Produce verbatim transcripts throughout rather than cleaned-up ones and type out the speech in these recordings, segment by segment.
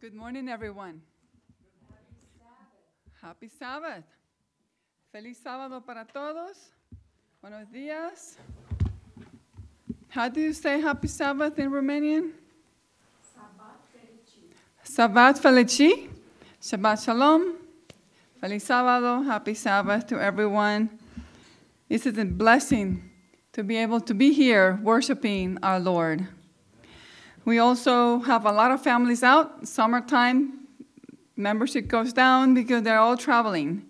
Good morning, everyone. Good morning. Happy Sabbath. Happy Sabbath. Feliz sábado para todos. Buenos días. How do you say Happy Sabbath in Romanian? Sabbat Felici. Shabbat Shalom. Feliz sábado. Happy Sabbath to everyone. This is a blessing to be able to be here worshiping our Lord. We also have a lot of families out. Summertime, membership goes down because they're all traveling.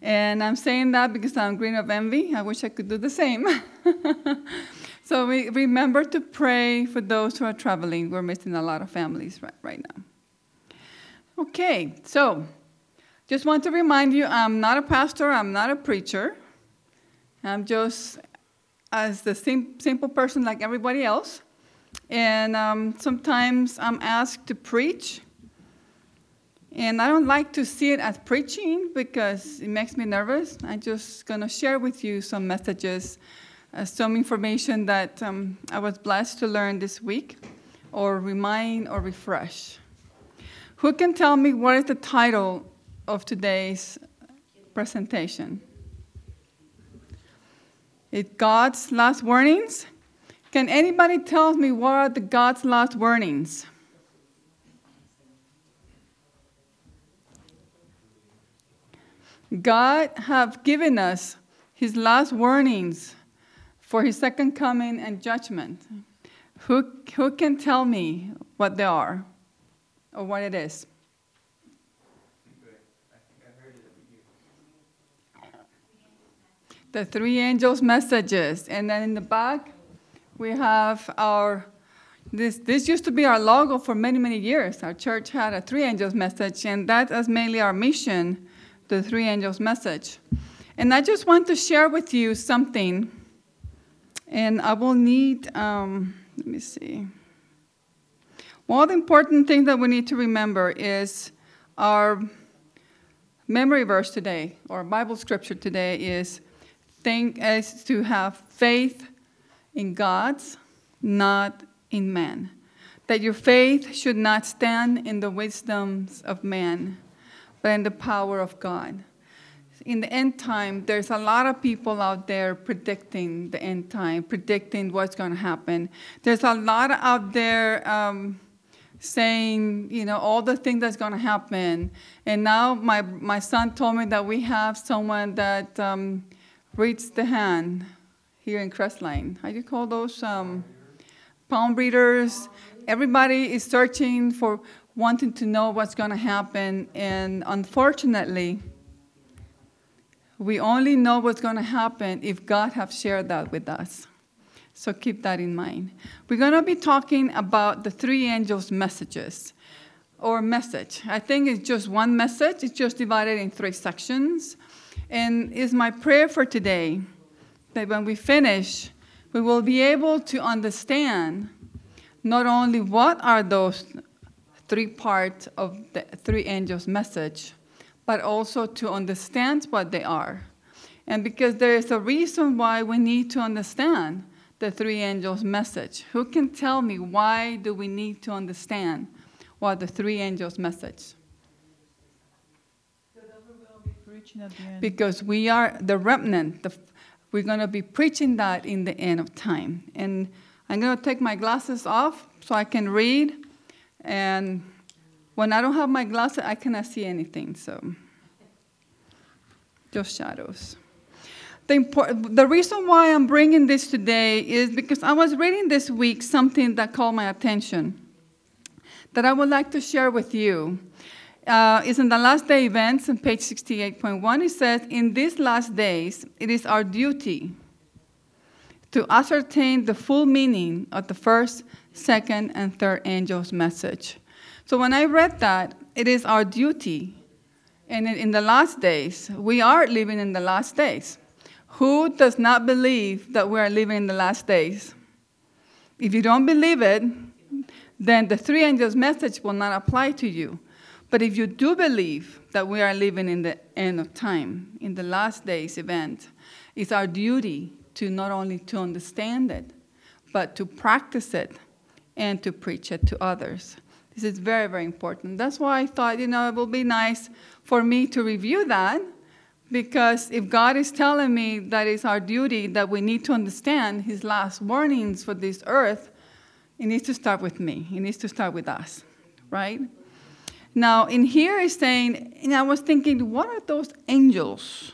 And I'm saying that because I'm green of envy. I wish I could do the same. So we remember to pray for those who are traveling. We're missing a lot of families right, right now. Okay, so just want to remind you, I'm not a pastor. I'm not a preacher. I'm just as the same simple person like everybody else. And um, sometimes I'm asked to preach, and I don't like to see it as preaching because it makes me nervous. I'm just going to share with you some messages, uh, some information that um, I was blessed to learn this week, or remind or refresh. Who can tell me what is the title of today's presentation? It's God's Last Warnings. Can anybody tell me what are the God's last warnings? God have given us his last warnings for his second coming and judgment. Who, who can tell me what they are or what it is? The three angels' messages. And then in the back, we have our, this This used to be our logo for many, many years. Our church had a three angels message, and that is mainly our mission, the three angels message. And I just want to share with you something, and I will need, um, let me see. One of the important things that we need to remember is our memory verse today, or Bible scripture today, is, think, is to have faith in God's, not in man. That your faith should not stand in the wisdoms of man, but in the power of God. In the end time, there's a lot of people out there predicting the end time, predicting what's going to happen. There's a lot out there um, saying, you know, all the things that's going to happen. And now my, my son told me that we have someone that um, reads the hand. Here in Crestline, how do you call those? Um, palm readers. Everybody is searching for, wanting to know what's going to happen. And unfortunately, we only know what's going to happen if God has shared that with us. So keep that in mind. We're going to be talking about the three angels' messages, or message. I think it's just one message. It's just divided in three sections. And it's my prayer for today that when we finish, we will be able to understand not only what are those three parts of the three angels' message, but also to understand what they are. And because there is a reason why we need to understand the three angels' message. Who can tell me why do we need to understand what the three angels' message? Because we are the remnant, the we're going to be preaching that in the end of time. And I'm going to take my glasses off so I can read. And when I don't have my glasses, I cannot see anything. So just shadows. The, import- the reason why I'm bringing this today is because I was reading this week something that caught my attention that I would like to share with you. Uh, it's in the Last Day Events, on page sixty-eight point one. It says, in these last days, it is our duty to ascertain the full meaning of the first, second, and third angel's message. So when I read that, it is our duty. And in the last days, we are living in the last days. Who does not believe that we are living in the last days? If you don't believe it, then the three angels' message will not apply to you. But if you do believe that we are living in the end of time, in the last day's event, it's our duty to not only to understand it, but to practice it and to preach it to others. This is very, very important. That's why I thought, you know, it will be nice for me to review that, because if God is telling me that it's our duty, that we need to understand his last warnings for this earth, it needs to start with me. It needs to start with us, right? Now, in here it's saying, and I was thinking, what are those angels?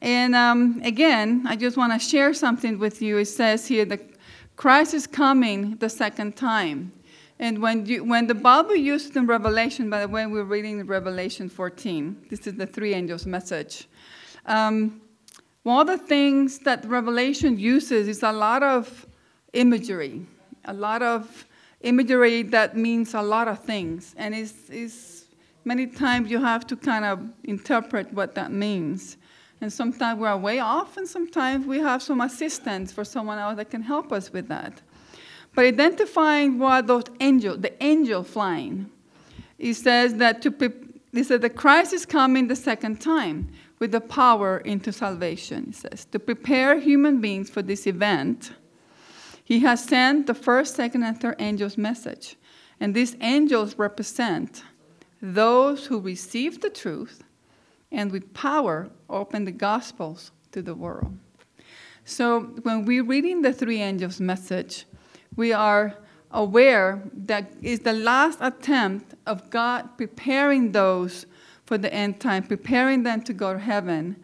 And um, again, I just want to share something with you. It says here that Christ is coming the second time. And when you, when the Bible uses in Revelation, by the way, we're reading Revelation fourteen. This is the three angels message. Um, one of the things that Revelation uses is a lot of imagery, a lot of imagery that means a lot of things. And it's, it's many times you have to kind of interpret what that means. And sometimes we're way off, and sometimes we have some assistance for someone else that can help us with that. But identifying what those angels, the angel flying, it says that to it says that Christ is coming the second time with the power into salvation. It says to prepare human beings for this event, he has sent the first, second, and third angels' message, and these angels represent those who receive the truth and with power open the gospels to the world. So when we're reading the three angels' message, we are aware that is the last attempt of God preparing those for the end time, preparing them to go to heaven.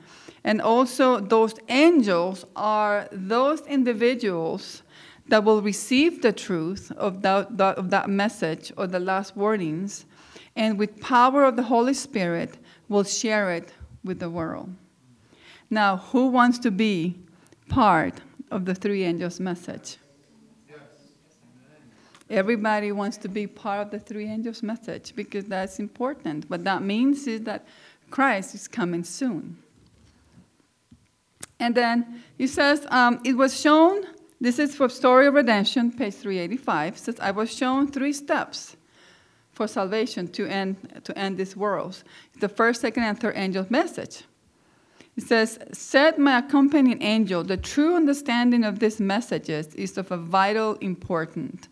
And also those angels are those individuals that will receive the truth of that, that, of that message or the last warnings, and with power of the Holy Spirit will share it with the world. Now, who wants to be part of the three angels' message? Everybody wants to be part of the three angels' message because that's important. What that means is that Christ is coming soon. And then it says, um, it was shown, this is for Story of Redemption, page three eighty-five. It says, I was shown three steps for salvation to end, to end this world. The first, second, and third angel's message. It says, said my accompanying angel, the true understanding of these messages is of a vital importance.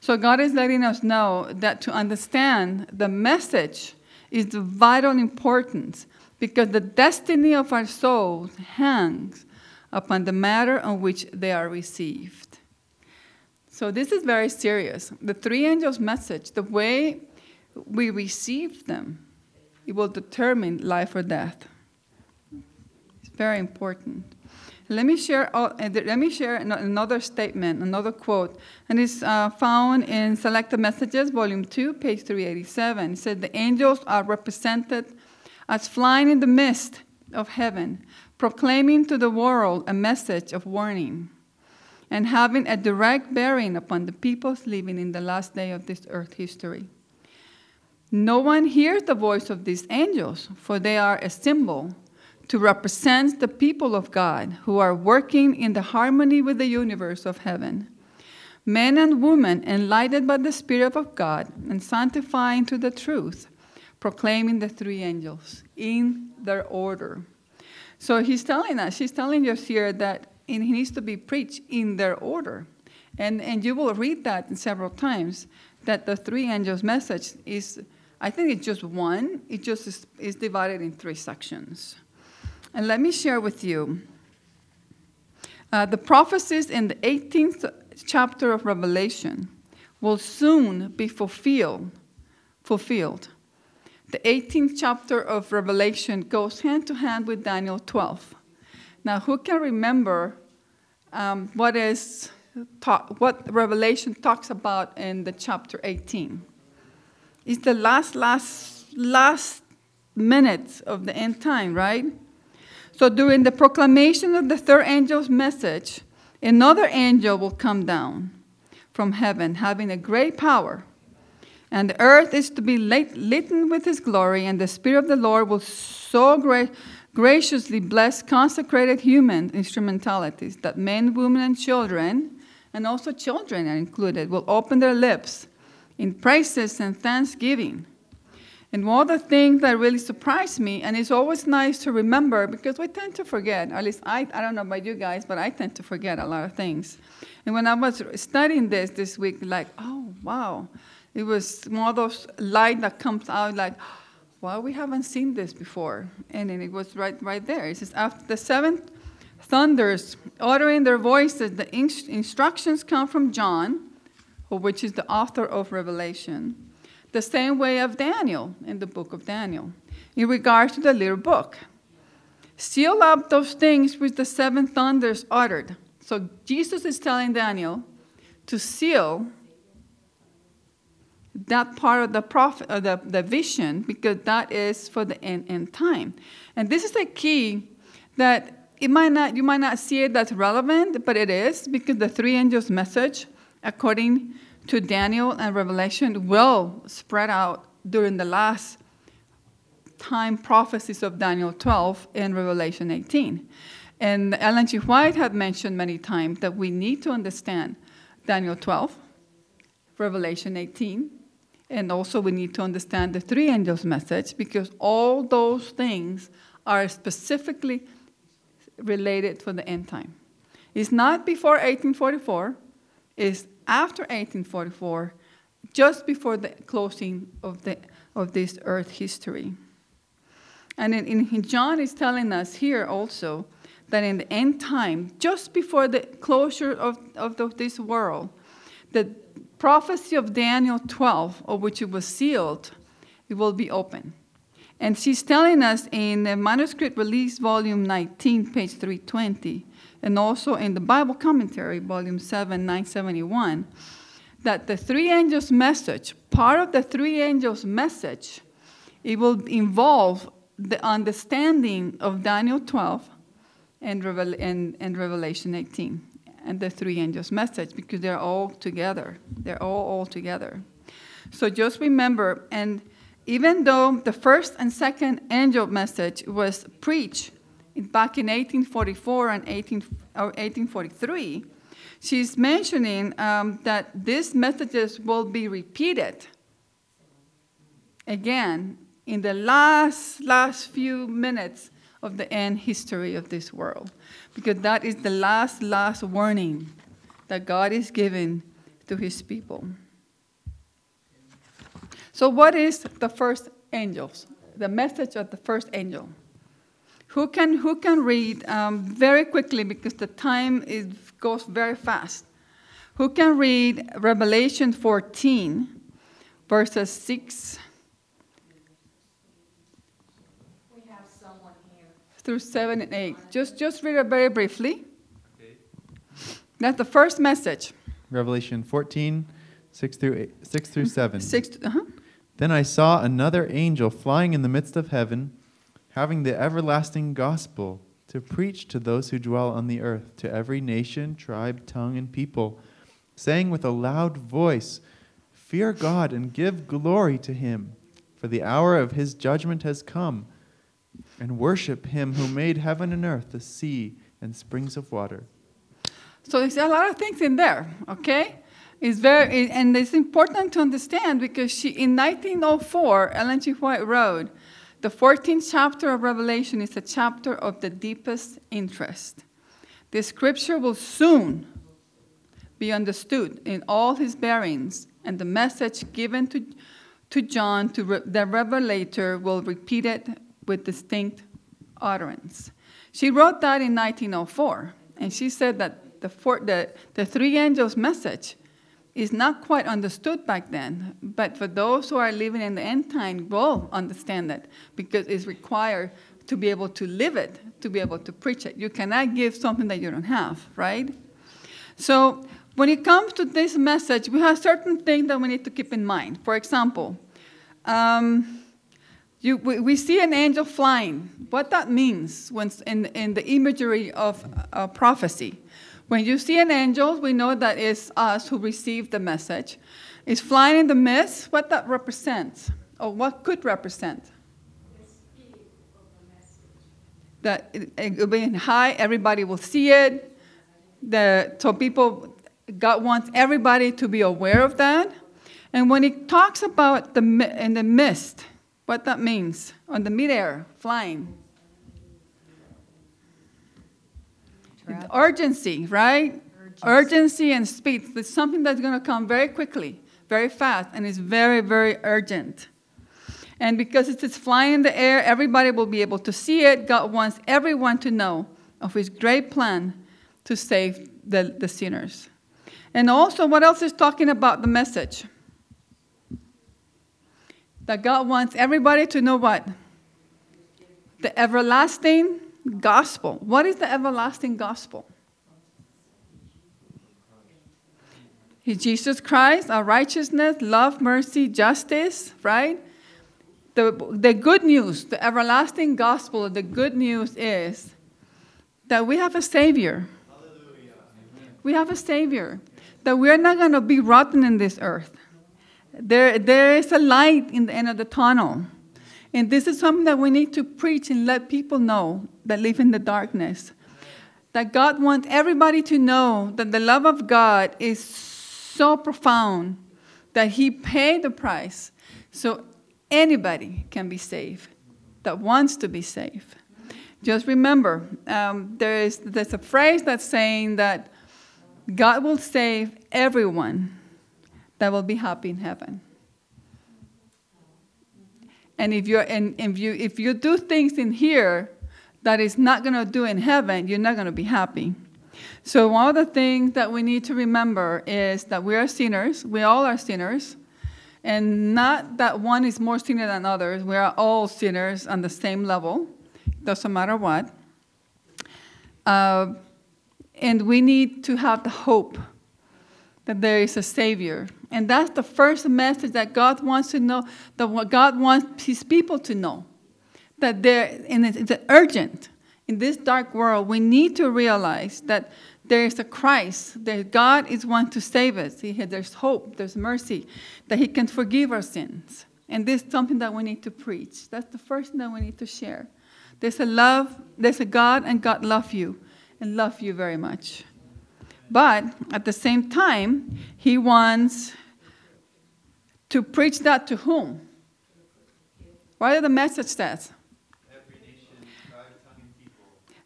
So God is letting us know that to understand the message is of vital importance because the destiny of our souls hangs upon the matter on which they are received. So this is very serious. The three angels' message, the way we receive them, it will determine life or death. Very important. Let me share. Uh, let me share another statement, another quote, and it's uh, found in Selected Messages, Volume Two, page three eighty-seven. It said, "The angels are represented as flying in the mist of heaven, proclaiming to the world a message of warning, and having a direct bearing upon the peoples living in the last day of this earth history. No one hears the voice of these angels, for they are a symbol." To represent the people of God who are working in the harmony with the universe of heaven. Men and women enlightened by the Spirit of God and sanctifying to the truth, proclaiming the three angels in their order. So he's telling us, she's telling us here that it needs to be preached in their order. And, and you will read that several times, that the three angels' message is, I think it's just one, it just is, is divided in three sections. And let me share with you uh, the prophecies in the eighteenth chapter of Revelation will soon be fulfilled. Fulfilled. The eighteenth chapter of Revelation goes hand to hand with Daniel twelve. Now, who can remember um, what is talk, what Revelation talks about in the chapter eighteen? It's the last, last, last minutes of the end time, right? So during the proclamation of the third angel's message, another angel will come down from heaven, having a great power. And the earth is to be lit, lit with his glory, and the Spirit of the Lord will so gra- graciously bless consecrated human instrumentalities that men, women, and children, and also children are included, will open their lips in praises and thanksgiving. And one of the things that really surprised me, and it's always nice to remember because we tend to forget, at least I, I don't know about you guys, but I tend to forget a lot of things. And when I was studying this this week, like, oh, wow, It was one of those light that comes out like, well, we haven't seen this before. And then it was right right there. It says, after the seventh thunders, uttering their voices, the inst- instructions come from John, which is the author of Revelation, the same way of Daniel in the book of Daniel, in regards to the little book. Seal up those things which the seven thunders uttered. So Jesus is telling Daniel to seal that part of the prophet, or the, the vision, because that is for the end, end time. And this is a key that it might not you might not see it that's relevant, but it is, because the three angels' message, according to Daniel and Revelation, will spread out during the last time prophecies of Daniel twelve and Revelation eighteen. And Ellen G. White had mentioned many times that we need to understand Daniel twelve, Revelation eighteen, and also we need to understand the three angels' message, because all those things are specifically related for the end time. It's not before eighteen forty-four, it's after eighteen forty-four, just before the closing of the of this earth history. And in, in John is telling us here also that in the end time, just before the closure of, of the, this world, the prophecy of Daniel twelve, of which it was sealed, it will be open. And she's telling us in the Manuscript Release, Volume nineteen, page three twenty, and also in the Bible Commentary, Volume seven, nine seventy-one, that the three angels' message, part of the three angels' message, it will involve the understanding of Daniel twelve and, Revel- and, and Revelation eighteen, and the three angels' message, because they're all together. They're all, all together. So just remember, and even though the first and second angel message was preached back in eighteen forty-four and eighteen, or eighteen forty-three, she's mentioning um, that these messages will be repeated again in the last, last few minutes of the end history of this world. Because that is the last, last warning that God is giving to his people. So what is the first angels? The message of the first angel. Who can, who can read um, very quickly, because the time is, goes very fast. Who can read Revelation fourteen, verses six through seven and eight. Just just read it very briefly. Okay. That's the first message. Revelation fourteen, six through eight, six through seven. Six. Uh-huh. Then I saw another angel flying in the midst of heaven, having the everlasting gospel to preach to those who dwell on the earth, to every nation, tribe, tongue, and people, saying with a loud voice, "Fear God and give glory to him, for the hour of his judgment has come. And worship him who made heaven and earth, the sea, and springs of water." So there's a lot of things in there, okay? It's very, and it's important to understand, because she, in nineteen oh four, Ellen G. White wrote, the fourteenth chapter of Revelation is a chapter of the deepest interest. This scripture will soon be understood in all his bearings, and the message given to, to John, to re, the Revelator, will repeat it with distinct utterance. She wrote that in nineteen oh four, and she said that the, four, the the three angels' message is not quite understood back then, but for those who are living in the end time will understand it, because it's required to be able to live it, to be able to preach it. You cannot give something that you don't have, right? So when it comes to this message, we have certain things that we need to keep in mind. For example, um, You, we, we see an angel flying. What that means when, in, in the imagery of uh, prophecy. When you see an angel, we know that it's us who received the message. It's flying in the midst. What that represents, or what could represent? The speed of the message. That it, it will be high, everybody will see it. The, so people, God wants everybody to be aware of that. And when it talks about the in the mist, what that means, on the midair, flying. Urgency, right? Urgency. Urgency and speed. It's something that's going to come very quickly, very fast, and it's very, very urgent. And because it's flying in the air, everybody will be able to see it. God wants everyone to know of his great plan to save the, the sinners. And also, what else is talking about the message? That God wants everybody to know what? The everlasting gospel. What is the everlasting gospel? He's Jesus Christ, our righteousness, love, mercy, justice, right? The, the good news, the everlasting gospel, the good news is that we have a Savior. Hallelujah. We have a Savior. That we're not going to be rotten in this earth. There, there is a light in the end of the tunnel. And this is something that we need to preach and let people know that live in the darkness. That God wants everybody to know that the love of God is so profound that he paid the price. So anybody can be saved that wants to be saved. Just remember, um, there is, there's a phrase that's saying that God will save everyone that will be happy in heaven. And if you're and if you if you do things in here that is not going to do in heaven, you're not going to be happy. So one of the things that we need to remember is that we are sinners. We all are sinners. And not that one is more sinner than others. We are all sinners on the same level. It doesn't matter what. Uh, and we need to have the hope that there is a Savior. And that's the first message that God wants to know, that what God wants his people to know. That there, and it's urgent. In this dark world, we need to realize that there is a Christ, that God is one to save us. He, there's hope, there's mercy, that he can forgive our sins. And this is something that we need to preach. That's the first thing that we need to share. There's a love, there's a God, and God loves you, and loves you very much. But at the same time, he wants to preach that to whom? What are the message says?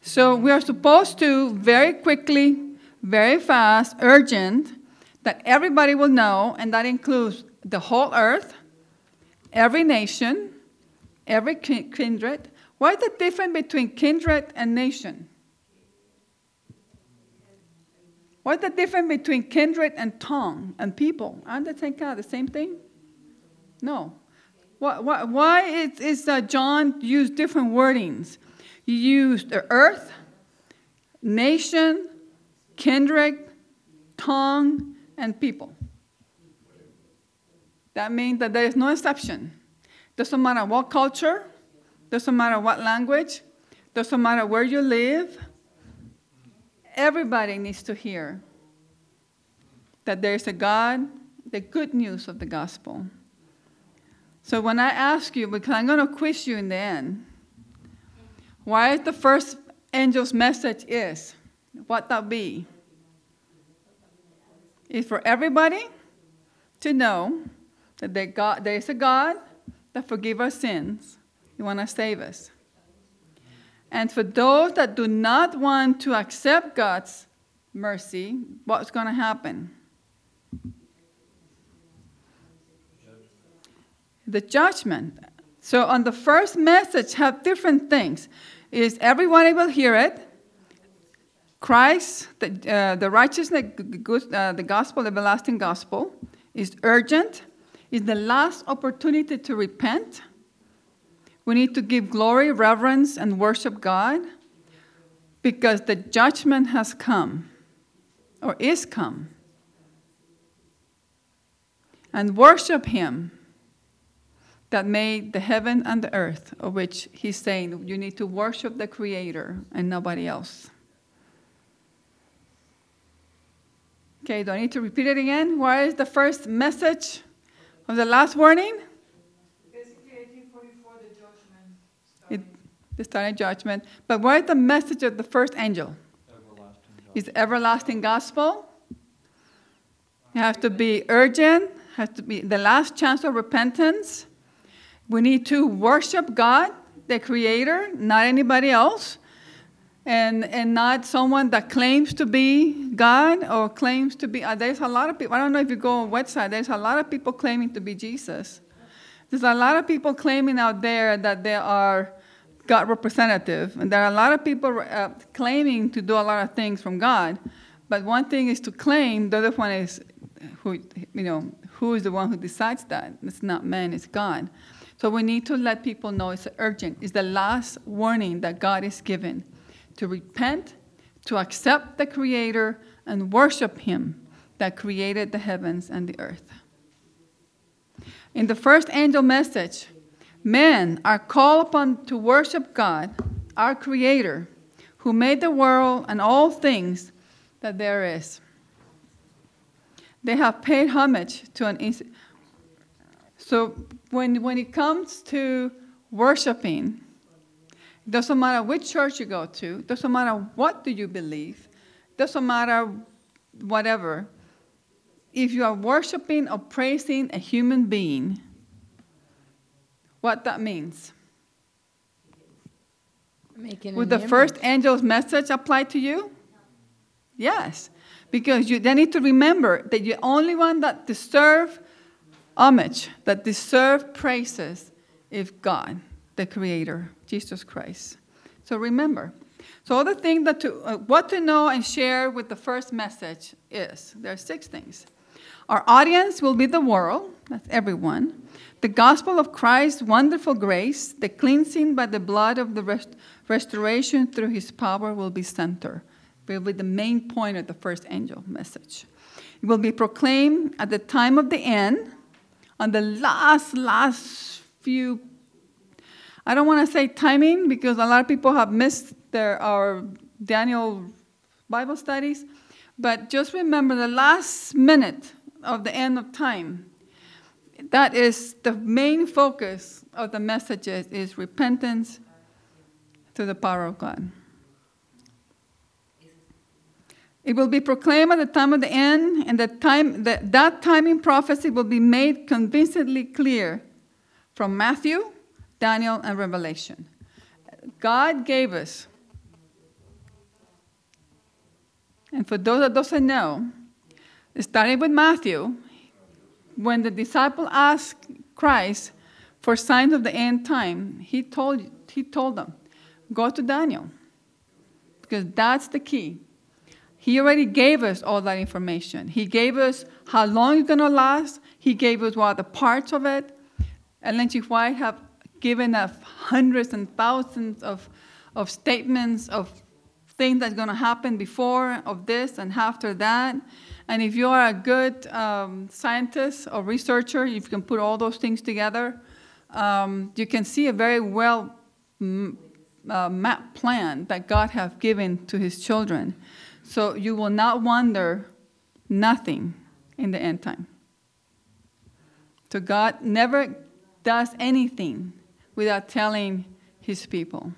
So we are supposed to very quickly, very fast, urgent, that everybody will know, and that includes the whole earth, every nation, every kindred. What is the difference between kindred and nation? What's the difference between kindred and tongue and people? Aren't they kind of the same thing? No. Why, why, why is, is uh, John used different wordings? You used earth, nation, kindred, tongue, and people. That means that there is no exception. Doesn't matter what culture, doesn't matter what language, doesn't matter where you live. Everybody needs to hear that there is a God, the good news of the gospel. So when I ask you, because I'm going to quiz you in the end, why is the first angel's message is, what that be? Is for everybody to know that they God, there is a God that forgives our sins. He wants to save us. And for those that do not want to accept God's mercy, what's going to happen? The judgment. So on the first message, have different things. Is everyone will hear it? Christ, the, uh, the righteousness, good, uh, the gospel, the everlasting gospel, is urgent. It's the last opportunity to repent. We need to give glory, reverence, and worship God because the judgment has come or is come. And worship him that made the heaven and the earth, of which he's saying you need to worship the Creator and nobody else. Okay, do I need to repeat it again? What is the first message of the last warning? The starting judgment. But what is the message of the first angel? It's everlasting gospel. It has to be urgent. Has to be the last chance of repentance. We need to worship God, the Creator, not anybody else. and and not someone that claims to be God or claims to be. Uh, there's a lot of people. I don't know if you go on a website. There's a lot of people claiming to be Jesus. There's a lot of people claiming out there that they are God representative, and there are a lot of people uh, claiming to do a lot of things from God. But one thing is to claim; the other one is who you know who is the one who decides that. It's not man; it's God. So we need to let people know it's urgent. It's the last warning that God is given: to repent, to accept the Creator, and worship Him that created the heavens and the earth. In the first angel message, men are called upon to worship God, our Creator, who made the world and all things that there is. They have paid homage to an ins- So when when it comes to worshiping, it doesn't matter which church you go to, it doesn't matter what do you believe, it doesn't matter whatever. If you are worshiping or praising a human being, what that means? Making would the image. First angel's message apply to you? Yes, because you then need to remember that you're the only one that deserves homage, that deserve praises, is God, the Creator, Jesus Christ. So remember. So all the things that to uh, what to know and share with the first message is there are six things. Our audience will be the world, that's everyone. The gospel of Christ's wonderful grace, the cleansing by the blood of the rest, restoration through His power will be center. It will be the main point of the first angel message. It will be proclaimed at the time of the end. On the last, last few, I don't want to say timing because a lot of people have missed their our Daniel Bible studies, but just remember the last minute of the end of time. That is the main focus of the messages is repentance through the power of God. It will be proclaimed at the time of the end, and the time, the, that time in prophecy will be made convincingly clear from Matthew, Daniel, and Revelation. God gave us, and for those that doesn't know, starting with Matthew, when the disciple asked Christ for signs of the end time, he told, he told them, go to Daniel, because that's the key. He already gave us all that information. He gave us how long it's going to last. He gave us what the parts of it. Ellen G. White have given us hundreds and thousands of, of statements of things that's going to happen before of this and after that. And if you are a good um, scientist or researcher, you can put all those things together. Um, you can see a very well m- uh, map plan that God has given to His children. So you will not wonder nothing in the end time. So God never does anything without telling His people.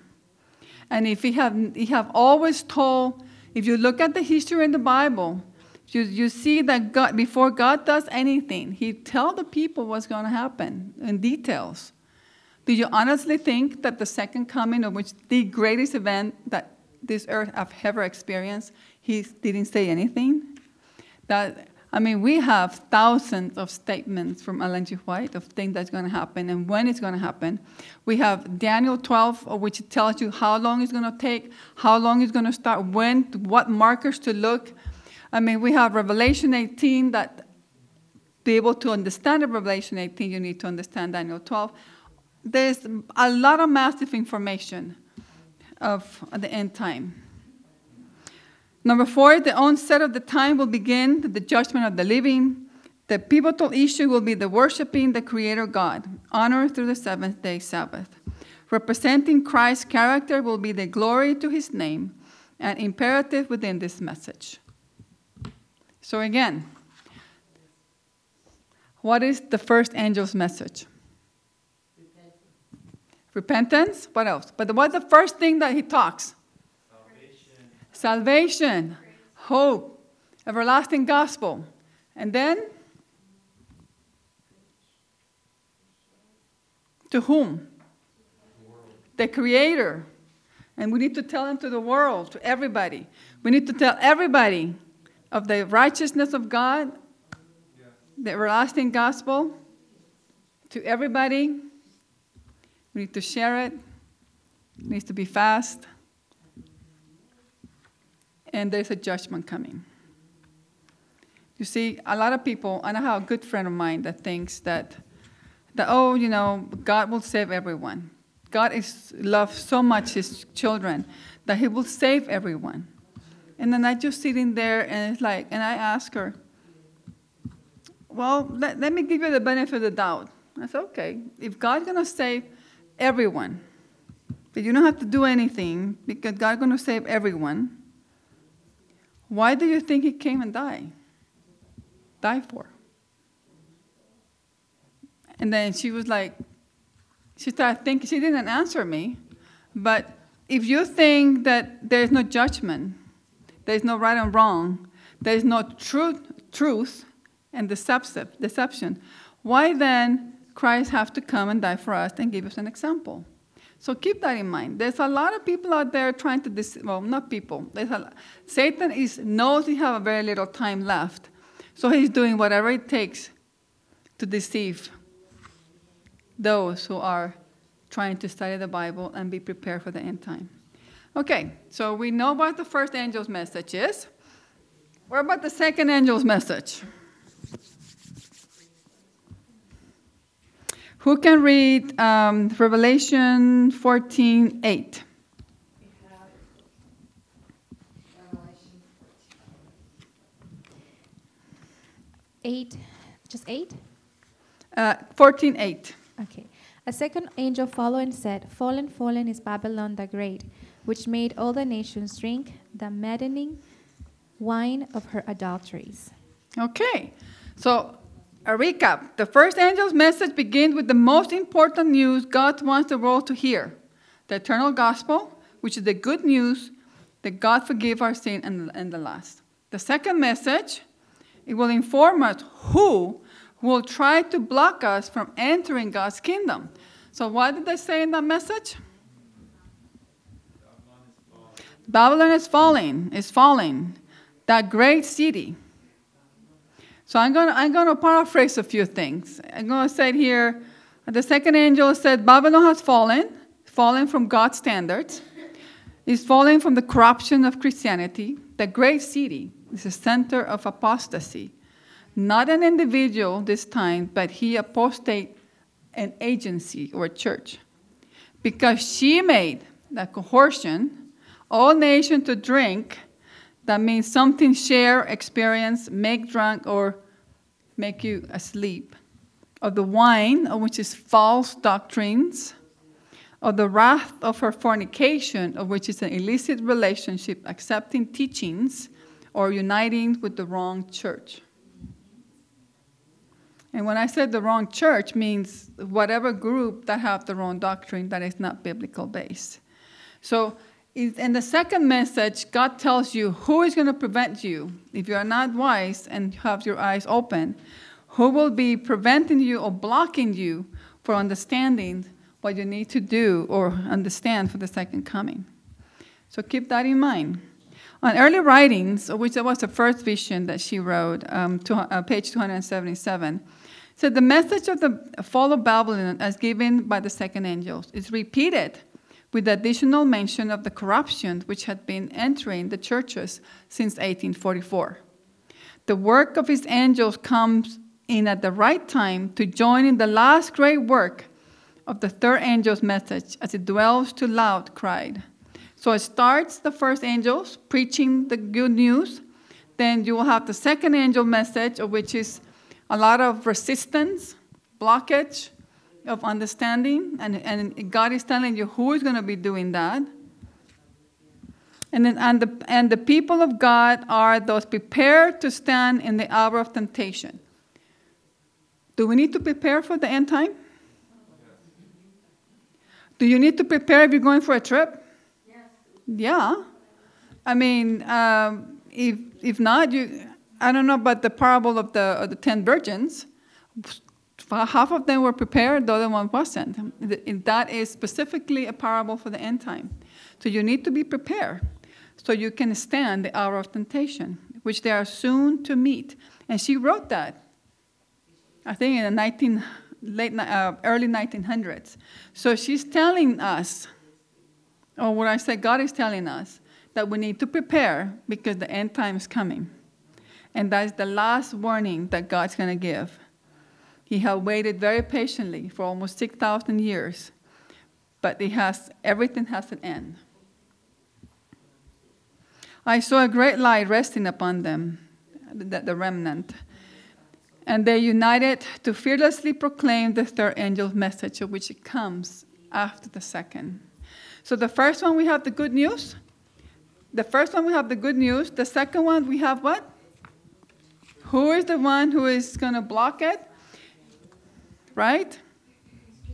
And if He have, He have always told, if you look at the history in the Bible, you, you see that God, before God does anything, He tells the people what's going to happen in details. Do you honestly think that the second coming, of which the greatest event that this earth I've ever experienced, He didn't say anything? That I mean, we have thousands of statements from Ellen G. White of things that's going to happen and when it's going to happen. We have Daniel twelve, which tells you how long it's going to take, how long it's going to start, when, what markers to look. I mean, we have Revelation eighteen that to be able to understand Revelation eighteen, you need to understand Daniel twelve. There's a lot of massive information of the end time. Number four, the onset of the time will begin, the judgment of the living. The pivotal issue will be the worshiping the Creator God, honor through the seventh day Sabbath. Representing Christ's character will be the glory to His name, an imperative within this message. So again, what is the first angel's message? Repentance, what else? But what's the first thing that he talks? Salvation. Salvation, hope, everlasting gospel. And then? To whom? The Creator. And we need to tell them to the world, to everybody. We need to tell everybody of the righteousness of God, yes. The everlasting gospel, to everybody. We need to share it. It needs to be fast. And there's a judgment coming. You see, a lot of people, I know how a good friend of mine that thinks that, that oh, you know, God will save everyone. God is loves so much his children that he will save everyone. And then I just sitting there and it's like, and I ask her, well, let, let me give you the benefit of the doubt. I said, okay, if God's going to save everyone, that you don't have to do anything because God's going to save everyone, why do you think he came and died? Die for? And then she was like, she started thinking, she didn't answer me, but if you think that there's no judgment, there's no right and wrong, there's no truth, truth and deception, why then Christ have to come and die for us and give us an example? So keep that in mind. There's a lot of people out there trying to, dis- well, not people. There's a lot. Satan is, knows he has very little time left. So he's doing whatever it takes to deceive those who are trying to study the Bible and be prepared for the end time. Okay, so we know what the first angel's message is. What about the second angel's message? Who can read um, Revelation fourteen eight? We have Revelation fourteen. Eight, just eight? Uh, fourteen eight. Okay. A second angel followed and said, "Fallen, fallen is Babylon the Great, which made all the nations drink the maddening wine of her adulteries." Okay, so. A recap. The first angel's message begins with the most important news God wants the world to hear. The eternal gospel, which is the good news that God forgives our sin and, and the last. The second message, it will inform us who will try to block us from entering God's kingdom. So what did they say in that message? Babylon is falling. Is falling. That great city. So I'm going to, I'm going to paraphrase a few things. I'm going to say here, the second angel said, Babylon has fallen, fallen from God's standards. It's fallen from the corruption of Christianity. The great city is a center of apostasy. Not an individual this time, but he apostate an agency or a church. Because she made that coercion, all nations to drink. That means something share, experience, make drunk, or make you asleep. Of the wine, which is false doctrines. Of the wrath of her fornication, of which is an illicit relationship, accepting teachings, or uniting with the wrong church. And when I said the wrong church, means whatever group that have the wrong doctrine that is not biblical based. So, in the second message, God tells you who is going to prevent you if you are not wise and have your eyes open, who will be preventing you or blocking you for understanding what you need to do or understand for the second coming. So keep that in mind. On Early Writings, which was the first vision that she wrote, um, to, uh, page two hundred seventy-seven, said the message of the fall of Babylon as given by the second angels is repeated with the additional mention of the corruption which had been entering the churches since eighteen forty-four. The work of his angels comes in at the right time to join in the last great work of the third angel's message as it dwells to loud cry. So it starts the first angels preaching the good news. Then you will have the second angel message, which is a lot of resistance, blockage, of understanding, and, and God is telling you who is going to be doing that. And then, and the, and the people of God are those prepared to stand in the hour of temptation. Do we need to prepare for the end time? Do you need to prepare if you're going for a trip? Yes. Yeah. I mean, um, if if not, you I don't know about the parable of the of the ten virgins. half of them were prepared, the other one wasn't. That is specifically a parable for the end time. So you need to be prepared so you can stand the hour of temptation, which they are soon to meet. And she wrote that, I think, in the nineteen, late, uh, early nineteen hundreds. So she's telling us, or what I say, God is telling us, that we need to prepare because the end time is coming. And that is the last warning that God's going to give. He had waited very patiently for almost six thousand years, but it has, everything has an end. I saw a great light resting upon them, the, the remnant, and they united to fearlessly proclaim the third angel's message, which comes after the second. So the first one, we have the good news. The first one, we have the good news. The second one, we have what? Who is the one who is going to block it? Right? The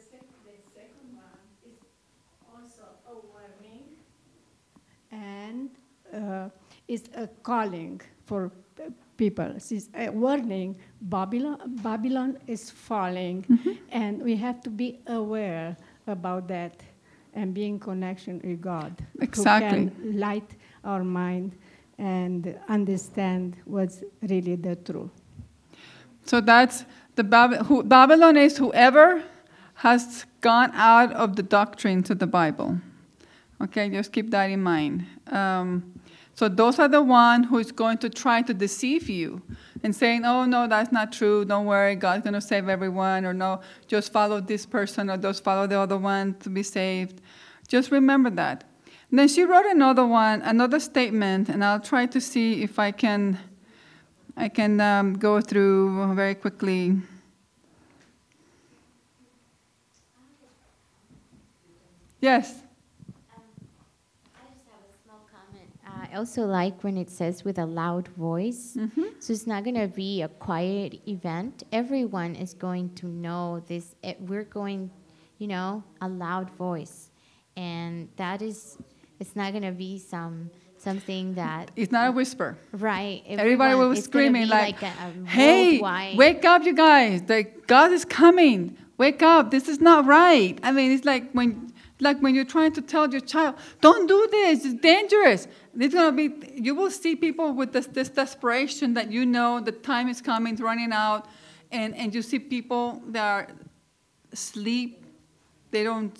second one is also a warning and uh, is a calling for people. It's a warning. Babylon, Babylon is falling, mm-hmm. and we have to be aware about that and be in connection with God. Exactly. Who can light our mind and understand what's really the truth. So that's the Bab- who, Babylon is whoever has gone out of the doctrines of the Bible. Okay, just keep that in mind. Um, so those are the one who is going to try to deceive you and saying, oh, no, that's not true. Don't worry, God's going to save everyone. Or no, just follow this person or just follow the other one to be saved. Just remember that. And then she wrote another one, another statement, and I'll try to see if I can... I can um, go through very quickly. Yes? Um, I just have a small comment. Uh, I also like when it says with a loud voice. Mm-hmm. So it's not going to be a quiet event. Everyone is going to know this. It, we're going, you know, a loud voice. And that is, it's not going to be some... something that... It's not a whisper. Right. Everybody will be screaming like, like a, a hey, worldwide. Wake up, you guys. The God is coming. Wake up. This is not right. I mean, it's like when like when you're trying to tell your child, don't do this. It's dangerous. It's going to be... You will see people with this, this desperation that you know the time is coming, it's running out, and, and you see people that are asleep. They don't...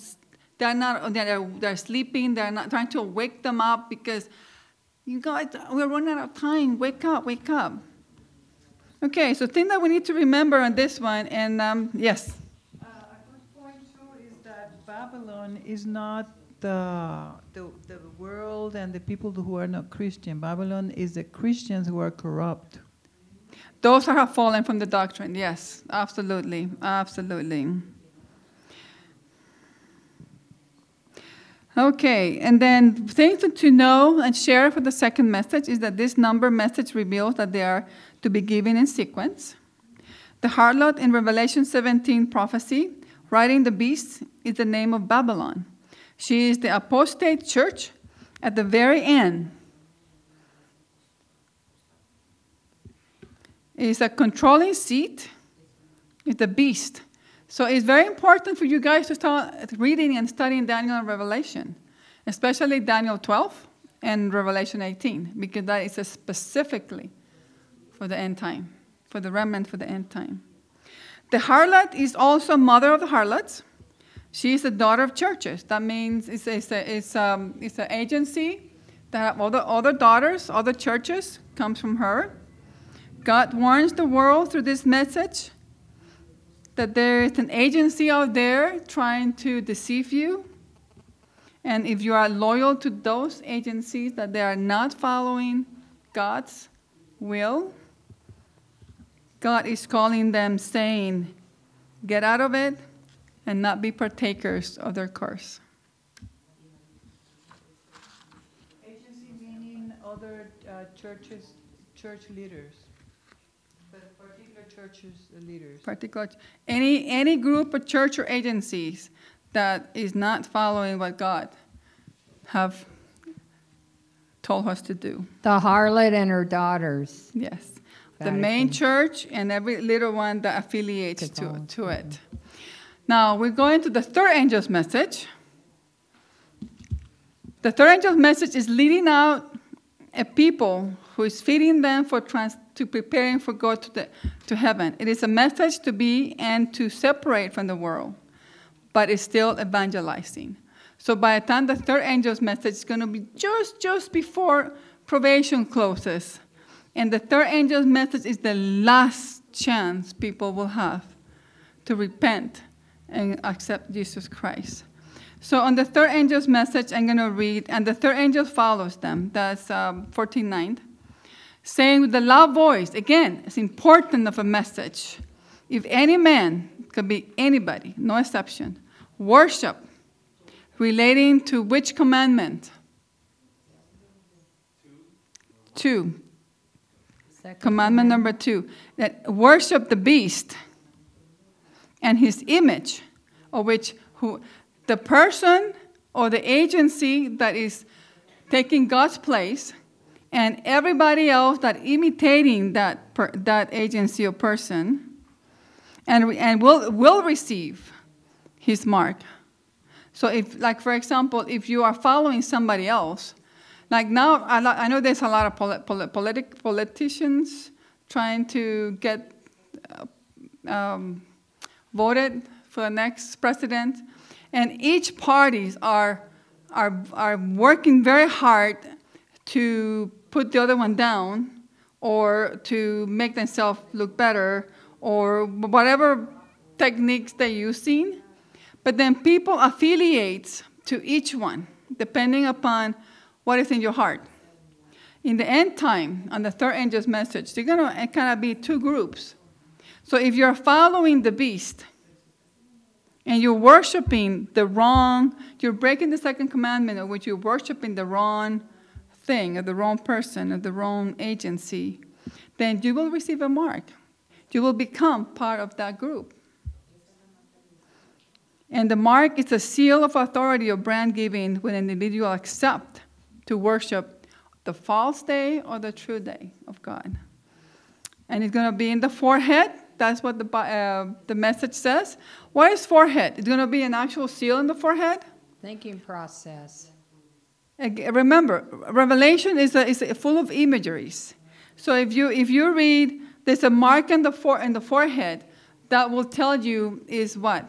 They're not... They're, they're sleeping. They're not trying to wake them up because... You guys, we're running out of time. Wake up, wake up. Okay, so thing that we need to remember on this one, and um, yes? Uh, a good point, too, is that Babylon is not the, the the world and the people who are not Christian. Babylon is the Christians who are corrupt. Those who have fallen from the doctrine, yes, absolutely, absolutely. Okay, and then things to know and share for the second message is that this number message reveals that they are to be given in sequence. The harlot in Revelation seventeen prophecy, riding the beast, is the name of Babylon. She is the apostate church at the very end. It is a controlling seat. It's the beast. So it's very important for you guys to start reading and studying Daniel and Revelation, especially Daniel twelve and Revelation eighteen, because that is specifically for the end time, for the remnant for the end time. The harlot is also mother of the harlots. She is the daughter of churches. That means it's, it's, a, it's, um, it's an agency that all the other daughters, other churches, comes from her. God warns the world through this message that there is an agency out there trying to deceive you. And if you are loyal to those agencies, that they are not following God's will, God is calling them, saying, get out of it and not be partakers of their curse. Agency meaning other uh, churches, church leaders. Churches, leaders. Particular, any any group or church or agencies that is not following what God have told us to do. The harlot and her daughters. Yes. the main church and every little one that affiliates to, to it. Now, we're going to the third angel's message. The third angel's message is leading out a people who is feeding them for trans- to preparing for God to, the, to heaven. It is a message to be and to separate from the world, but it's still evangelizing. So by the time the third angel's message is going to be just, just before probation closes. And the third angel's message is the last chance people will have to repent and accept Jesus Christ. So on the third angel's message, I'm going to read, and the third angel follows them. That's um, fourteen nine. Saying with a loud voice, again, it's important of a message. If any man, it could be anybody, no exception, worship relating to which commandment? Two. Two. Second commandment number two, that worship the beast and his image, of which who the person or the agency that is taking God's place and everybody else that imitating that per, that agency or person and, and will, will receive his mark. So if, like, for example, if you are following somebody else, like now, I know there's a lot of polit- polit- politicians trying to get uh, um, voted for the next president, and each parties are are are working very hard to put the other one down, or to make themselves look better, or whatever techniques they're using. But then people affiliate to each one, depending upon what is in your heart. In the end time, on the third angel's message, they're going to kind of be two groups. So if you're following the beast and you're worshiping the wrong, you're breaking the second commandment, in which you're worshiping the wrong thing, or the wrong person, or the wrong agency, then you will receive a mark. You will become part of that group. And the mark is a seal of authority or brand giving when an individual accepts to worship the false day or the true day of God. And it's going to be in the forehead. That's what the uh, the message says. What is forehead? It's going to be an actual seal in the forehead? Thinking process. Again, remember, Revelation is a, is a full of imageries. So if you if you read, there's a mark in the for, in the forehead that will tell you is what?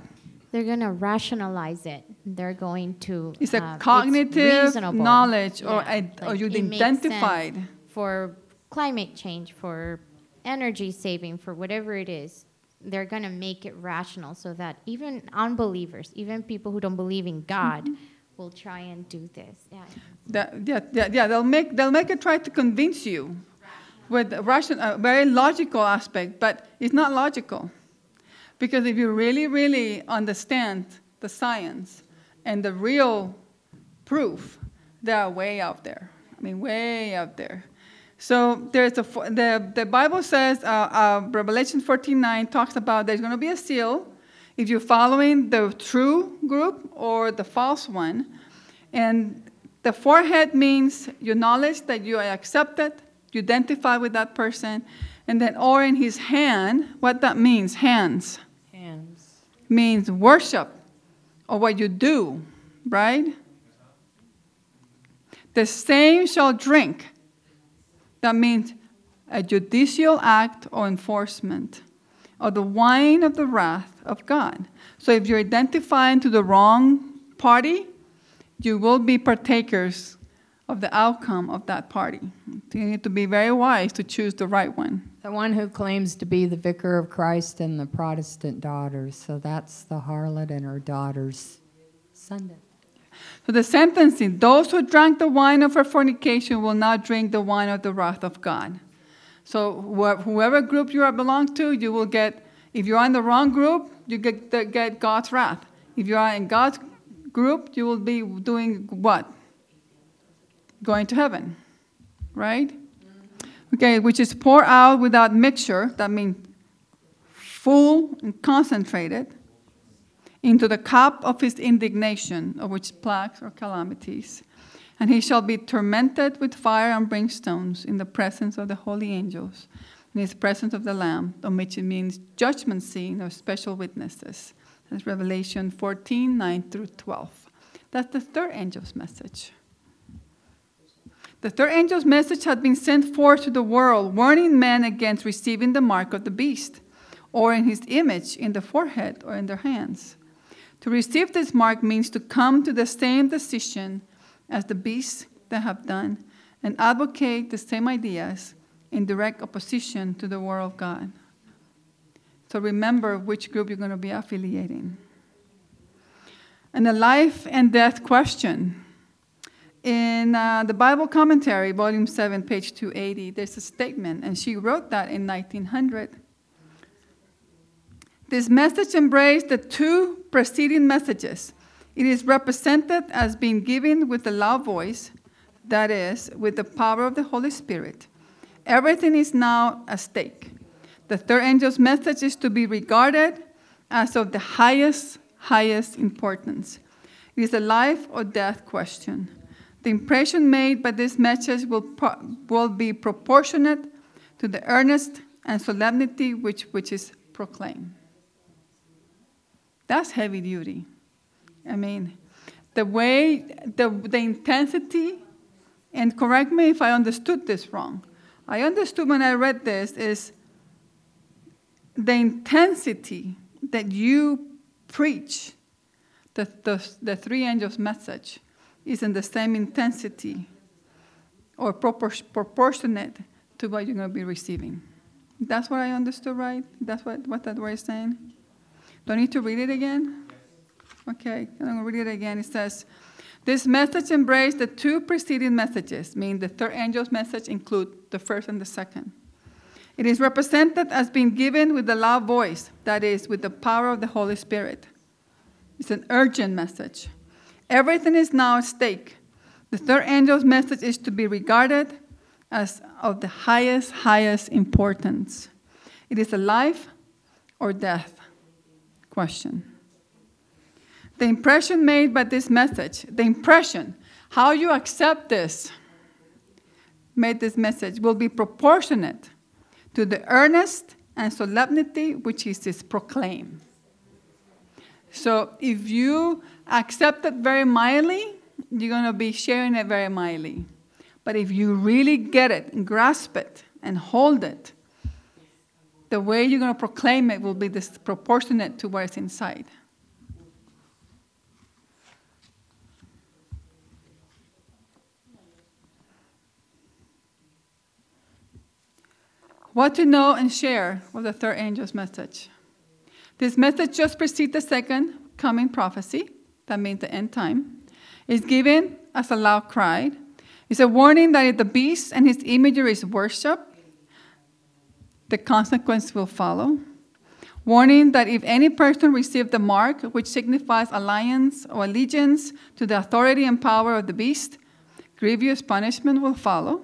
They're going to rationalize it. They're going to... It's a uh, cognitive it's knowledge yeah, or, like or you've identified. For climate change, for energy saving, for whatever it is, they're going to make it rational so that even unbelievers, even people who don't believe in God, mm-hmm. will try and do this. Yeah, that, yeah, yeah, yeah. They'll make they'll make it try to convince you with a ration, uh, very logical aspect, but it's not logical. Because if you really, really understand the science and the real proof, they are way out there. I mean, way out there. So there's a, the the Bible says, uh, uh, Revelation fourteen nine talks about there's going to be a seal if you're following the true group or the false one. And the forehead means your knowledge that you are accepted, you identify with that person. And then, or in his hand, what that means, hands. Hands. Means worship, or what you do, right? The same shall drink. That means a judicial act or enforcement, or the wine of the wrath of God. So if you're identifying to the wrong party, you will be partakers of the outcome of that party. So you need to be very wise to choose the right one. The one who claims to be the vicar of Christ and the Protestant daughters. So that's the harlot and her daughters. Sunday. So the sentencing, those who drank the wine of her fornication will not drink the wine of the wrath of God. So wh- whoever group you are belong to, you will get, if you're in the wrong group, you get, get God's wrath. If you are in God's group, you will be doing what? Going to heaven, right? Okay, which is pour out without mixture, that means full and concentrated, into the cup of his indignation, of which plagues or calamities. And he shall be tormented with fire and brimstones in the presence of the holy angels in his presence of the Lamb, on which it means judgment scene or special witnesses. That's Revelation fourteen, nine through twelve. That's the third angel's message. The third angel's message had been sent forth to the world, warning men against receiving the mark of the beast, or in his image, in the forehead, or in their hands. To receive this mark means to come to the same decision as the beasts that have done, and advocate the same ideas in direct opposition to the word of God. So remember which group you're going to be affiliating. And a life and death question. In uh, the Bible Commentary, Volume seven, page two eighty, there's a statement, and she wrote that in nineteen hundred. This message embraced the two preceding messages. It is represented as being given with a loud voice, that is, with the power of the Holy Spirit. Everything is now at stake. The third angel's message is to be regarded as of the highest, highest importance. It is a life or death question. The impression made by this message will, pro- will be proportionate to the earnest and solemnity which, which is proclaimed. That's heavy duty. I mean, the way, the, the intensity, and correct me if I understood this wrong. I understood when I read this is the intensity that you preach, the, the, the three angels' message, is in the same intensity or propor- proportionate to what you're going to be receiving. That's what I understood, right? That's what, what that word is saying? Do I need to read it again? Okay, I'm going to read it again. It says, this message embraced the two preceding messages, meaning the third angel's message includes the first and the second. It is represented as being given with a loud voice, that is, with the power of the Holy Spirit. It's an urgent message. Everything is now at stake. The third angel's message is to be regarded as of the highest, highest importance. It is a life or death question. The impression made by this message, the impression, how you accept this, made this message, will be proportionate to the earnest and solemnity which is its proclaim. So if you accept it very mildly, you're going to be sharing it very mildly. But if you really get it and grasp it and hold it, the way you're going to proclaim it will be disproportionate to what is inside. What to know and share with the third angel's message. This message just precedes the second coming prophecy, that means the end time, is given as a loud cry. It's a warning that if the beast and his imagery is worshipped, the consequence will follow. Warning that if any person receives the mark, which signifies alliance or allegiance to the authority and power of the beast, grievous punishment will follow.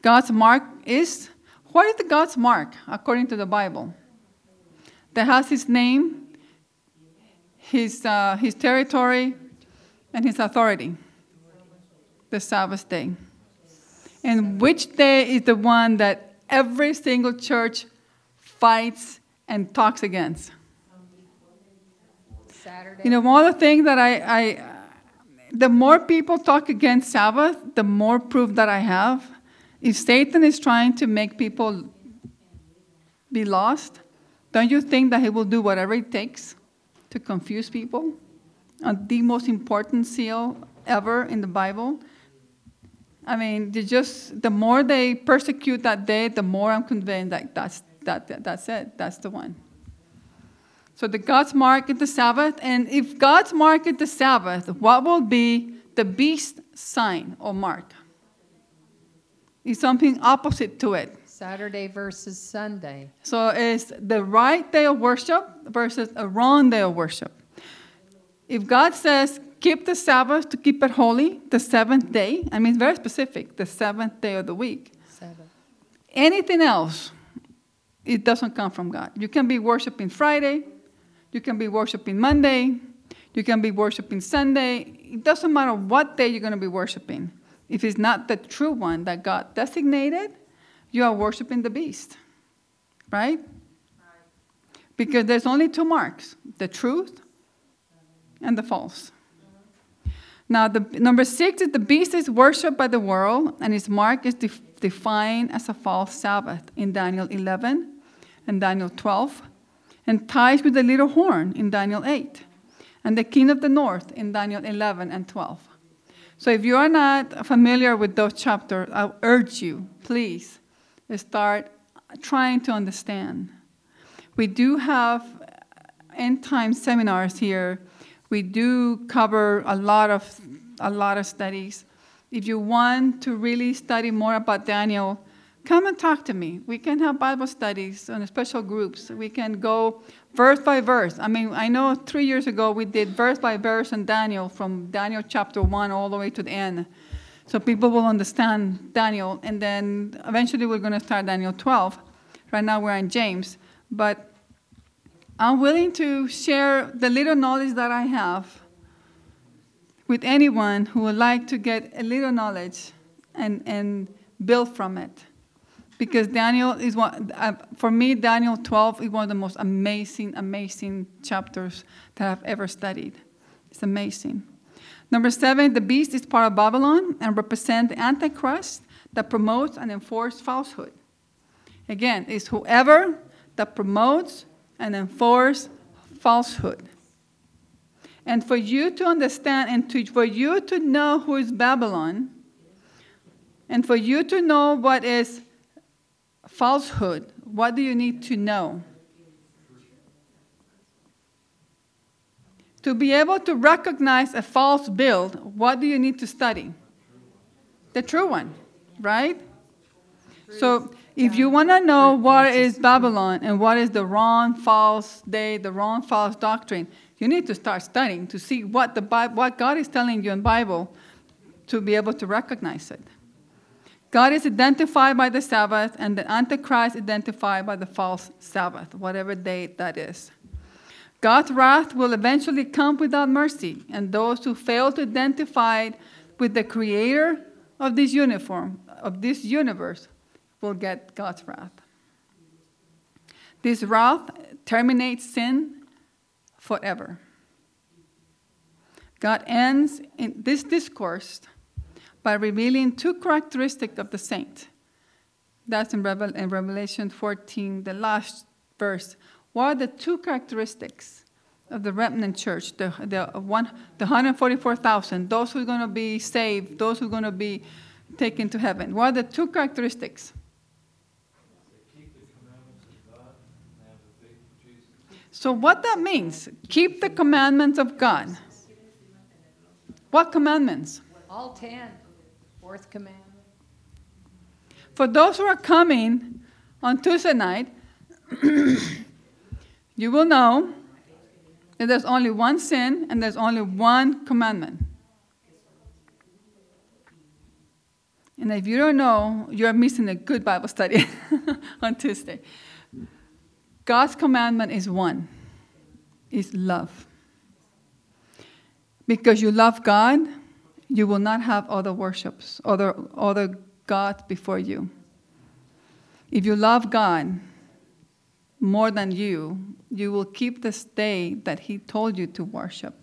God's mark is... What is the God's mark, according to the Bible? That has his name, his, uh, his territory, and his authority. The Sabbath day. And which day is the one that every single church fights and talks against? Saturday. You know, one of the things that I... I uh, the more people talk against Sabbath, the more proof that I have. If Satan is trying to make people be lost, don't you think that he will do whatever it takes to confuse people? On the most important seal ever in the Bible. I mean, they just the more they persecute that day, the more I'm convinced that that's, that, that, that's it. That's the one. So the God's mark is the Sabbath. And if God's mark is the Sabbath, what will be the beast sign or mark? Is something opposite to it. Saturday versus Sunday. So it's the right day of worship versus a wrong day of worship. If God says, keep the Sabbath to keep it holy, the seventh day, I mean, it's very specific, the seventh day of the week. Seven. Anything else, it doesn't come from God. You can be worshiping Friday. You can be worshiping Monday. You can be worshiping Sunday. It doesn't matter what day you're going to be worshiping. If it's not the true one that God designated, you are worshiping the beast, right? Because there's only two marks, the truth and the false. Now, the number six is the beast is worshipped by the world, and his mark is def- defined as a false Sabbath in Daniel eleven and Daniel twelve, and ties with the little horn in Daniel eight, and the king of the north in Daniel eleven and twelve. So if you are not familiar with those chapters, I urge you, please, start trying to understand. We do have end-time seminars here. We do cover a lot of a lot of studies. If you want to really study more about Daniel, come and talk to me. We can have Bible studies on special groups. We can go verse by verse. I mean, I know three years ago we did verse by verse on Daniel, from Daniel chapter one all the way to the end. So people will understand Daniel, and then eventually we're going to start Daniel twelve. Right now we're in James. But I'm willing to share the little knowledge that I have with anyone who would like to get a little knowledge and, and build from it. Because Daniel is one, uh, for me, Daniel twelve is one of the most amazing, amazing chapters that I've ever studied. It's amazing. Number seven, the beast is part of Babylon and represents the Antichrist that promotes and enforces falsehood. Again, it's whoever that promotes and enforces falsehood. And for you to understand and to, for you to know who is Babylon, and for you to know what is falsehood, what do you need to know? To be able to recognize a false build, what do you need to study? The true one, right? So if you want to know what is Babylon and what is the wrong, false day, the wrong, false doctrine, you need to start studying to see what the Bible, what God is telling you in the Bible, to be able to recognize it. God is identified by the Sabbath, and the Antichrist identified by the false Sabbath, whatever day that is. God's wrath will eventually come without mercy, and those who fail to identify with the creator of this uniform, of this universe, will get God's wrath. This wrath terminates sin forever. God ends in this discourse by revealing two characteristics of the saint. That's in, Revel- in Revelation fourteen, the last verse. What are the two characteristics of the remnant church, the, the, one, the one hundred forty-four thousand, those who are going to be saved, those who are going to be taken to heaven? What are the two characteristics? They keep the commandments of God and have the faith of Jesus. So what that means, keep the commandments of God. What commandments? All ten. Fourth commandment. For those who are coming on Tuesday night, you will know that there's only one sin and there's only one commandment. And if you don't know, you're missing a good Bible study on Tuesday. God's commandment is one. It's love. Because you love God, you will not have other worships, other, other gods before you. If you love God more than you, you will keep this day that he told you to worship.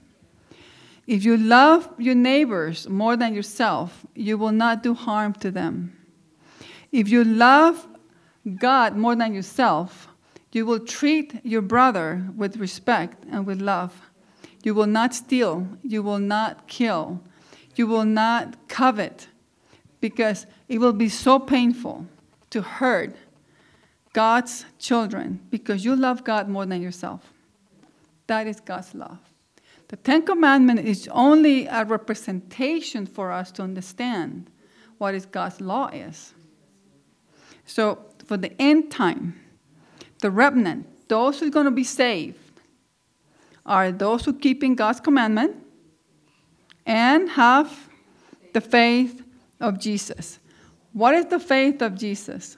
If you love your neighbors more than yourself, you will not do harm to them. If you love God more than yourself, you will treat your brother with respect and with love. You will not steal. You will not kill. You will not covet, because it will be so painful to hurt God's children because you love God more than yourself. That is God's love. The Ten Commandments is only a representation for us to understand what is God's law is. So for the end time, the remnant, those who are going to be saved, are those who are keeping God's commandment and have the faith of Jesus. What is the faith of Jesus?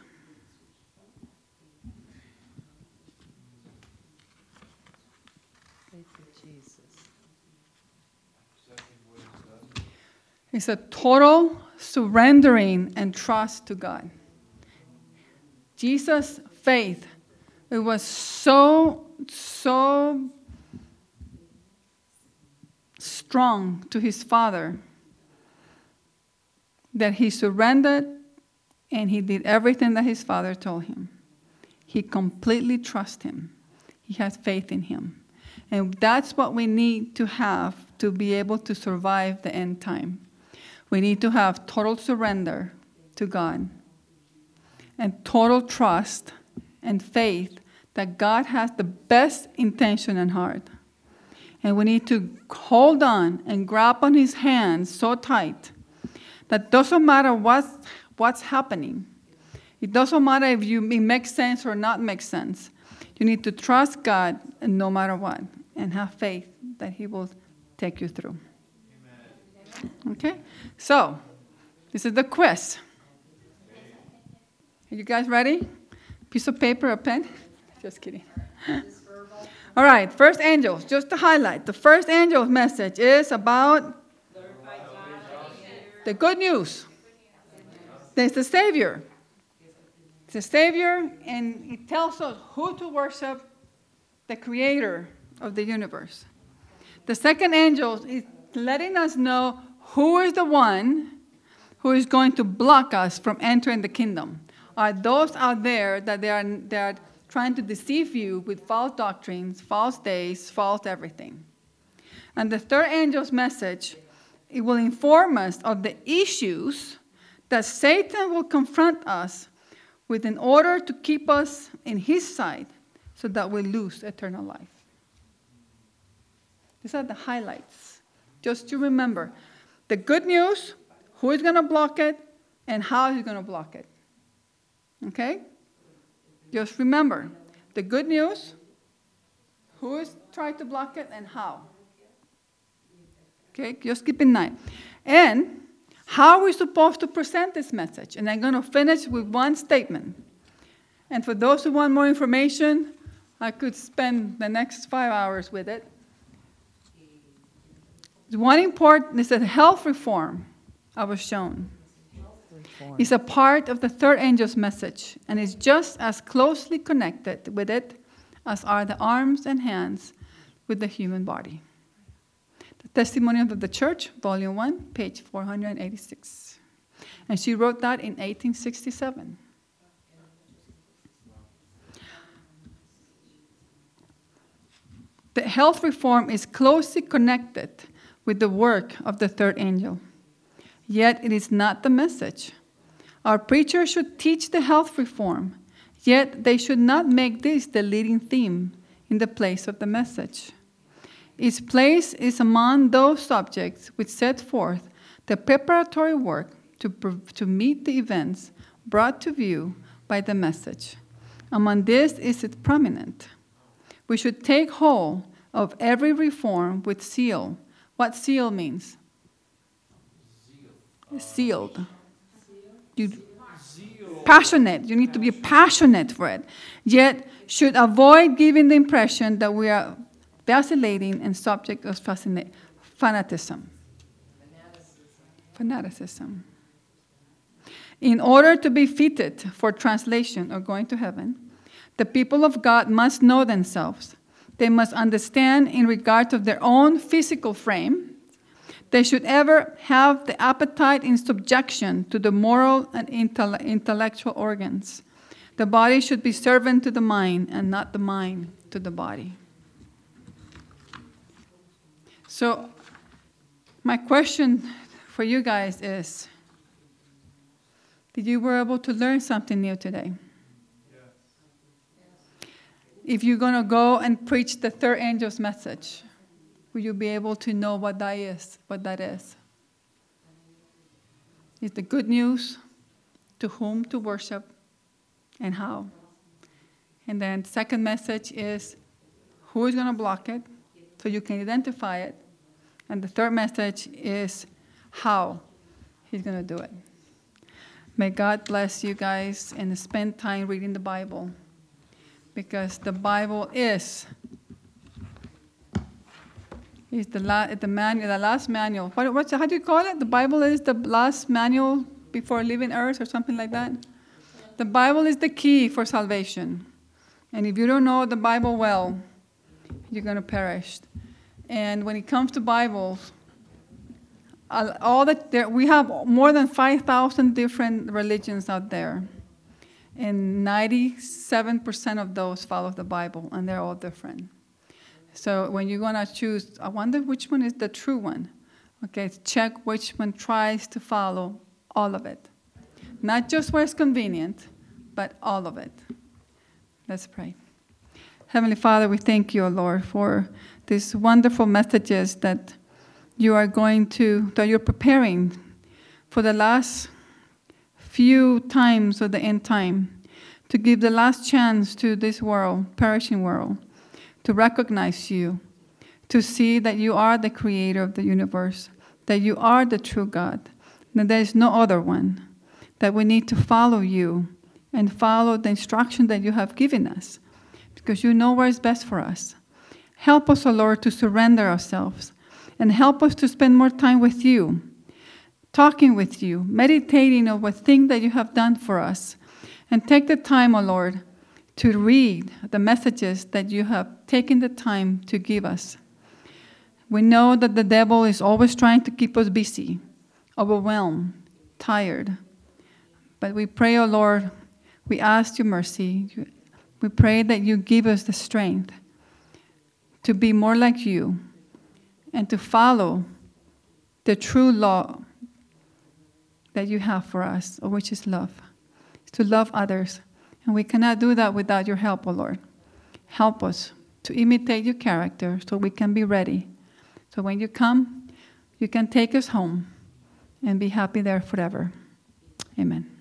It's a total surrendering and trust to God. Jesus' faith, it was so, so strong to his Father that he surrendered and he did everything that his Father told him. He completely trusts him. He has faith in him. And that's what we need to have to be able to survive the end time. We need to have total surrender to God and total trust and faith that God has the best intention and heart. And we need to hold on and grab on his hand so tight that doesn't matter what's, what's happening. It doesn't matter if you, it makes sense or not makes sense. You need to trust God no matter what and have faith that he will take you through. Amen. Okay? So, this is the quiz. Are you guys ready? Piece of paper, a pen? Just kidding. All right, first angels, just to highlight. The first angel's message is about the good news. There's the Savior. It's the Savior, and it tells us who to worship, the Creator of the universe. The second angel is letting us know who is the one who is going to block us from entering the kingdom. Are those out there that they are, they are trying to deceive you with false doctrines, false days, false everything. And the third angel's message, it will inform us of the issues that Satan will confront us with an order to keep us in his sight so that we lose eternal life. These are the highlights. Just to remember, the good news, who is going to block it, and how he's going to block it. Okay? Just remember, the good news, who is trying to block it, and how. Okay? Just keep in mind. And how are we supposed to present this message? And I'm going to finish with one statement. And for those who want more information, I could spend the next five hours with it. One important is that health reform, I was shown, is a part of the third angel's message and is just as closely connected with it as are the arms and hands with the human body. Testimony of the Church, Volume one, page four hundred eighty-six. And she wrote that in eighteen sixty-seven. The health reform is closely connected with the work of the third angel. Yet it is not the message. Our preachers should teach the health reform, yet they should not make this the leading theme in the place of the message. Its place is among those subjects which set forth the preparatory work to, to meet the events brought to view by the message. Among this is it prominent. We should take hold of every reform with seal. What seal means? Sealed. You, passionate. You need to be passionate for it. Yet should avoid giving the impression that we are vacillating and subject of fascina- fanaticism. Fanaticism. Fanaticism. In order to be fitted for translation or going to heaven, the people of God must know themselves. They must understand in regard to their own physical frame. They should ever have the appetite in subjection to the moral and intell- intellectual organs. The body should be servant to the mind and not the mind to the body. So, my question for you guys is, did you were able to learn something new today? Yes. If you're going to go and preach the third angel's message, will you be able to know what that is? What that is? It's the good news, to whom to worship, and how. And then second message is, who is going to block it, so you can identify it. And the third message is how he's going to do it. May God bless you guys and spend time reading the Bible, because the Bible is, is the, la- the, manual, the last manual. What, what's, how do you call it? The Bible is the last manual before leaving earth or something like that? The Bible is the key for salvation. And if you don't know the Bible well, you're going to perish. And when it comes to Bibles, all that there, we have more than five thousand different religions out there. And ninety-seven percent of those follow the Bible, and they're all different. So when you're going to choose, I wonder which one is the true one. Okay, check which one tries to follow all of it. Not just where it's convenient, but all of it. Let's pray. Heavenly Father, we thank you, O Lord, for these wonderful messages that you are going to, that you're preparing for the last few times of the end time, to give the last chance to this world, perishing world, to recognize you, to see that you are the creator of the universe, that you are the true God, that there is no other one, that we need to follow you and follow the instruction that you have given us, because you know where is best for us. Help us, O Lord, to surrender ourselves, and help us to spend more time with you, talking with you, meditating over things that you have done for us. And take the time, O Lord, to read the messages that you have taken the time to give us. We know that the devil is always trying to keep us busy, overwhelmed, tired. But we pray, O Lord, we ask your mercy. We pray that you give us the strength to be more like you and to follow the true law that you have for us, which is love, to love others. And we cannot do that without your help, O Lord. Help us to imitate your character so we can be ready. So when you come, you can take us home and be happy there forever. Amen.